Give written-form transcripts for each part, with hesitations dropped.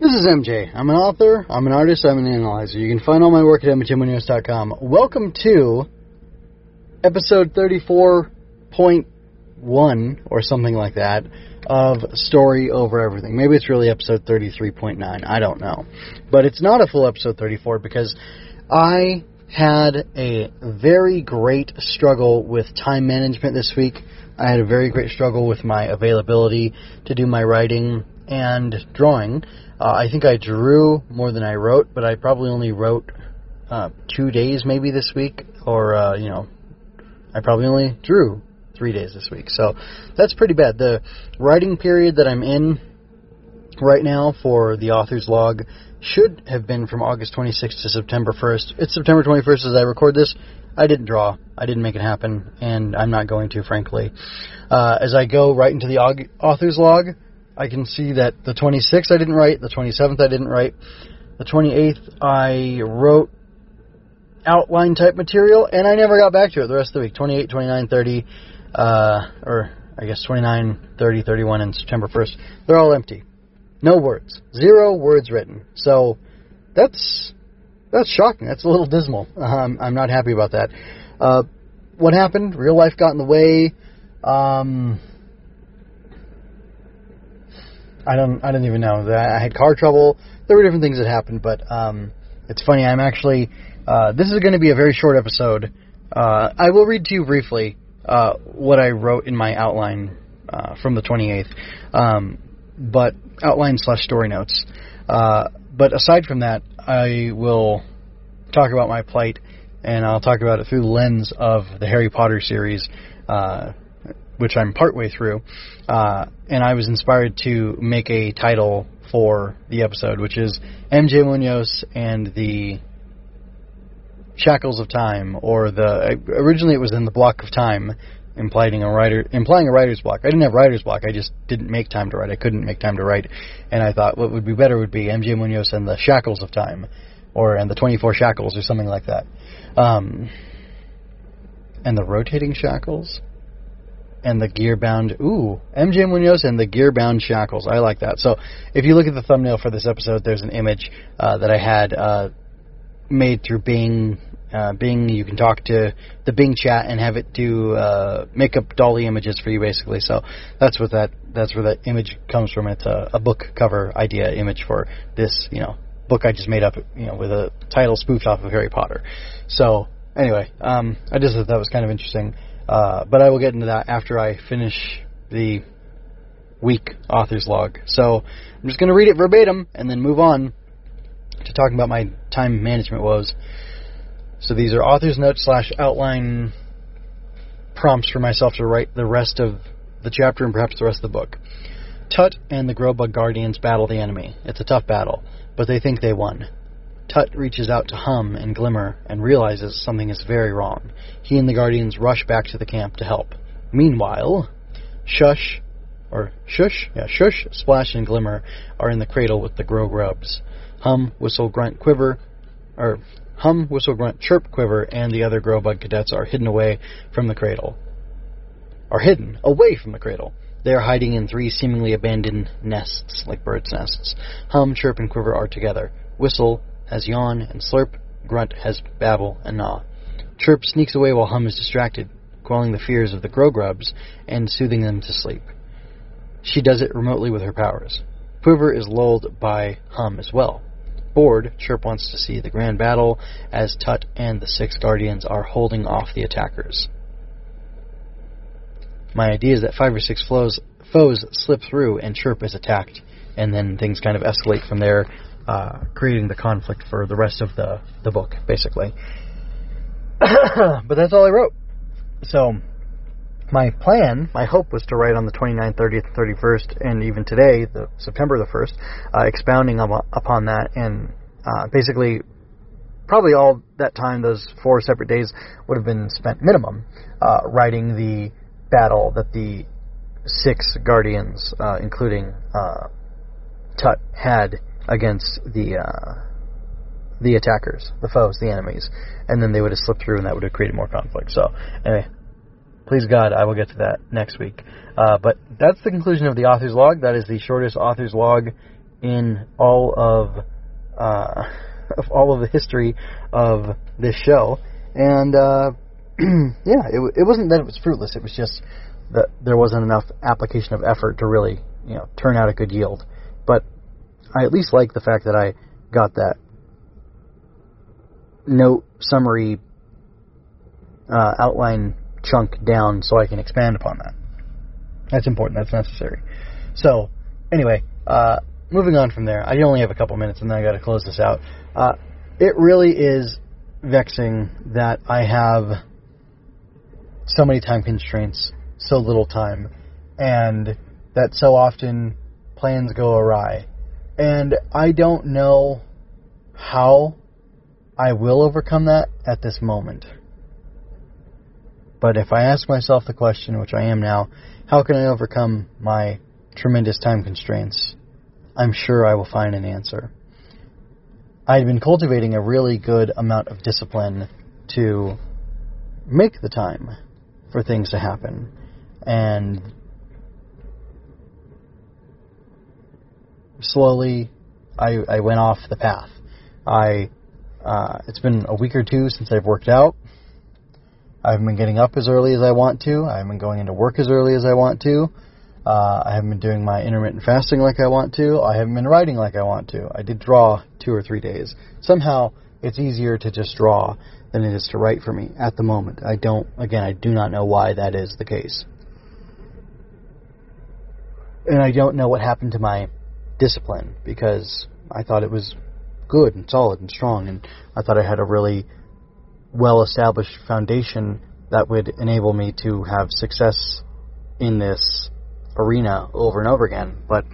This is MJ. I'm an author, I'm an artist, I'm an analyzer. You can find all my work at mjmunoz.com. Welcome to episode 34.1 or something like that of Story Over Everything. Maybe it's really episode 33.9. I don't know. But it's not a full episode 34 because I had a very great struggle with time management this week. I had a very great struggle with my availability to do my writing and drawing. I think I drew more than I wrote, but I probably only wrote 2 days maybe this week, or, I probably only drew 3 days this week. So that's pretty bad. The writing period that I'm in right now for the author's log should have been from August 26th to September 1st. It's September 21st as I record this. I didn't draw. I didn't make it happen, and I'm not going to, frankly. As I go right into the author's log, I can see that the 26th I didn't write, the 27th I didn't write, the 28th I wrote outline-type material, and I never got back to it the rest of the week. 28, 29, 30, or I guess 29, 30, 31, and September 1st. They're all empty. No words. 0 words written. So that's shocking. That's a little dismal. I'm not happy about that. What happened? Real life got in the way. I don't even know. I had car trouble. There were different things that happened, but it's funny. I'm actually... this is going to be a very short episode. I will read to you briefly what I wrote in my outline from the 28th. But outline/story notes. But aside from that, I will talk about my plight, and I'll talk about it through the lens of the Harry Potter series, which I'm partway through, and I was inspired to make a title for the episode, which is MJ Muñoz and the Shackles of Time, or originally it was in the Block of Time, implying a writer's block. I didn't have writer's block. I just didn't make time to write. I couldn't make time to write. And I thought what would be better would be MJ Muñoz and the Shackles of Time, and the 24 Shackles, or something like that. And the Rotating Shackles? And the Gear-Bound... Ooh, MJ Muñoz and the Gear-Bound Shackles. I like that. So if you look at the thumbnail for this episode, there's an image that I had made through Bing... Bing, you can talk to the Bing chat and have it do make up dolly images for you, basically. So that's where that image comes from. It's a book cover idea image for this, book I just made up, with a title spoofed off of Harry Potter. So anyway, I just thought that was kind of interesting. But I will get into that after I finish the week author's log. So I'm just going to read it verbatim and then move on to talking about my time management woes. So these are author's notes / outline prompts for myself to write the rest of the chapter and perhaps the rest of the book. Tut and the Growbug Guardians battle the enemy. It's a tough battle, but they think they won. Tut reaches out to Hum and Glimmer and realizes something is very wrong. He and the Guardians rush back to the camp to help. Meanwhile, Shush, Splash, and Glimmer are in the cradle with the Growgrubs. Hum, Whistle, Grunt, Quiver, Hum, Whistle, Grunt, Chirp, Quiver, and the other Growbug cadets are hidden away from the cradle. They are hiding in 3 seemingly abandoned nests, like birds' nests. Hum, Chirp, and Quiver are together. Whistle has yawn and slurp. Grunt has babble and gnaw. Chirp sneaks away while Hum is distracted, quelling the fears of the Growgrubs and soothing them to sleep. She does it remotely with her powers. Quiver is lulled by Hum as well. Bored, Chirp wants to see the grand battle as Tut and the 6 Guardians are holding off the attackers. My idea is that 5 or 6 foes slip through and Chirp is attacked, and then things kind of escalate from there, creating the conflict for the rest of the book, basically. But that's all I wrote. So, my plan, my hope was to write on the 29th, 30th, and 31st, and even today, September the 1st, expounding upon that, and basically, probably all that time, those 4 separate days, would have been spent minimum writing the battle that the 6 Guardians, including Tut, had against the attackers, the foes, the enemies, and then they would have slipped through, and that would have created more conflict. So, anyway... Please God, I will get to that next week. But that's the conclusion of the author's log. That is the shortest author's log in all of the history of this show. And yeah, it wasn't that it was fruitless. It was just that there wasn't enough application of effort to really, you know, turn out a good yield. But I at least like the fact that I got that note summary outline chunk down so I can expand upon that. That's important. That's necessary. So, anyway, moving on from there. I only have a couple minutes, and then I got to close this out. It really is vexing that I have so many time constraints, so little time, and that so often plans go awry. And I don't know how I will overcome that at this moment. But if I ask myself the question, which I am now, how can I overcome my tremendous time constraints? I'm sure I will find an answer. I had been cultivating a really good amount of discipline to make the time for things to happen. And slowly, I went off the path. It's been a week or two since I've worked out. I haven't been getting up as early as I want to. I haven't been going into work as early as I want to. I haven't been doing my intermittent fasting like I want to. I haven't been writing like I want to. I did draw 2 or 3 days. Somehow, it's easier to just draw than it is to write for me at the moment. I do not know why that is the case. And I don't know what happened to my discipline, because I thought it was good and solid and strong, and I thought I had a really well-established foundation that would enable me to have success in this arena over and over again. But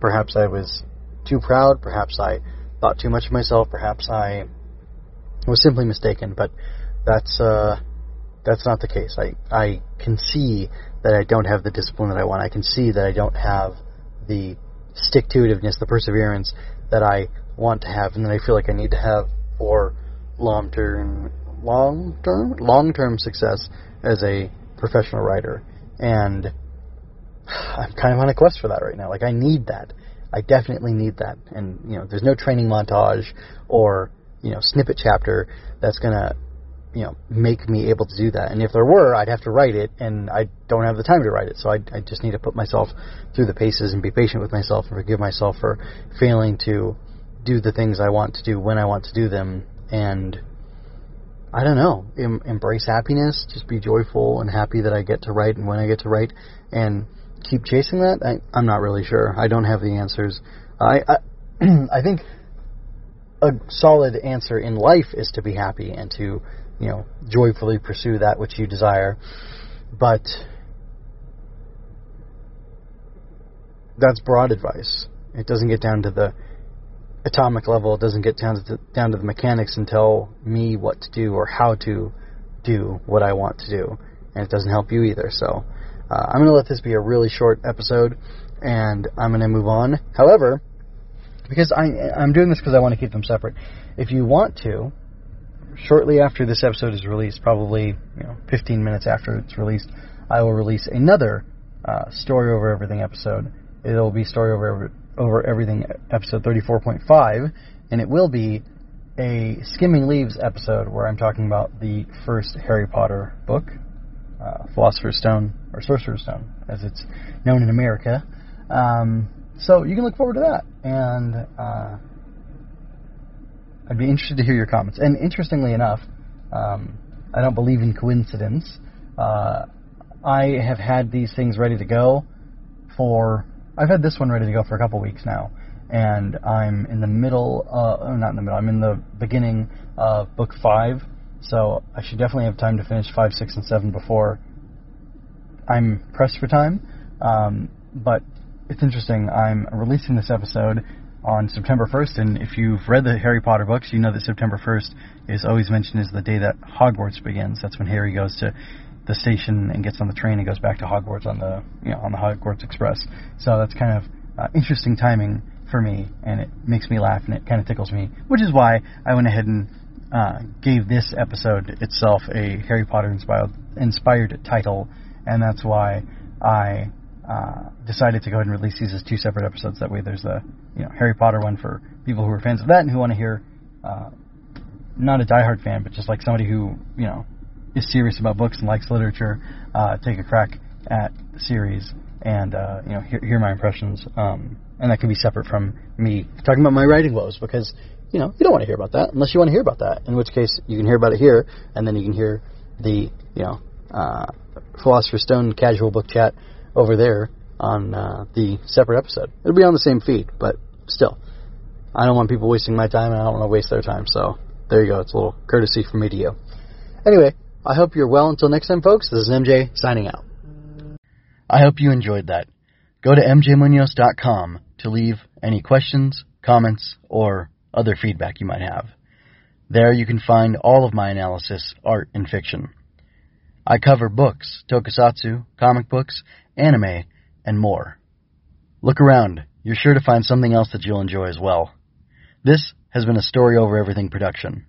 perhaps I was too proud, perhaps I thought too much of myself, perhaps I was simply mistaken, but that's not the case. I can see that I don't have the discipline that I want. I can see that I don't have the stick-to-itiveness, the perseverance that I want to have and that I feel like I need to have for long-term success as a professional writer. And I'm kind of on a quest for that right now. Like, I need that. I definitely need that. And, you know, there's no training montage or, you know, snippet chapter that's going to, you know, make me able to do that. And if there were, I'd have to write it, and I don't have the time to write it. So I just need to put myself through the paces and be patient with myself and forgive myself for failing to do the things I want to do when I want to do them. And I don't know, embrace happiness, just be joyful and happy that I get to write and when I get to write, and keep chasing that. I'm not really sure. I don't have the answers. I think a solid answer in life is to be happy and to, you know, joyfully pursue that which you desire. But that's broad advice. It doesn't get down to the atomic level. It doesn't get down to the mechanics and tell me what to do or how to do what I want to do, and it doesn't help you either. So I'm going to let this be a really short episode, and I'm going to move on. However, because I'm doing this because I want to keep them separate, if you want to, shortly after this episode is released, probably, you know, 15 minutes after it's released, I will release another Story Over Everything episode. It'll be Story Over Everything episode 34.5, and it will be a Skimming Leaves episode where I'm talking about the first Harry Potter book, Philosopher's Stone, or Sorcerer's Stone, as it's known in America. So you can look forward to that, and I'd be interested to hear your comments. And interestingly enough, I don't believe in coincidence. I have had these things ready to go for... I've had this one ready to go for a couple weeks now, and I'm in the middle, not in the middle, I'm in the beginning of book 5, so I should definitely have time to finish 5, 6, and 7 before I'm pressed for time. But it's interesting, I'm releasing this episode on September 1st, and if you've read the Harry Potter books, you know that September 1st is always mentioned as the day that Hogwarts begins. That's when Harry goes to the station and gets on the train and goes back to Hogwarts on the Hogwarts Express. So that's kind of interesting timing for me, and it makes me laugh and it kind of tickles me, which is why I went ahead and gave this episode itself a Harry Potter inspired title, and that's why I decided to go ahead and release these as two separate episodes. That way there's the, you know, Harry Potter one for people who are fans of that and who want to hear, not a diehard fan, but just like somebody who, you know, is serious about books and likes literature, take a crack at the series and, you know, hear my impressions. And that can be separate from me talking about my writing woes, because, you know, you don't want to hear about that unless you want to hear about that, in which case you can hear about it here, and then you can hear the, you know, Philosopher's Stone casual book chat over there on the separate episode. It'll be on the same feed, but still, I don't want people wasting my time, and I don't want to waste their time, so there you go. It's a little courtesy from me to you. Anyway, I hope you're well until next time, folks. This is MJ signing out. I hope you enjoyed that. Go to mjmunoz.com to leave any questions, comments, or other feedback you might have. There you can find all of my analysis, art, and fiction. I cover books, tokusatsu, comic books, anime, and more. Look around. You're sure to find something else that you'll enjoy as well. This has been a Story Over Everything production.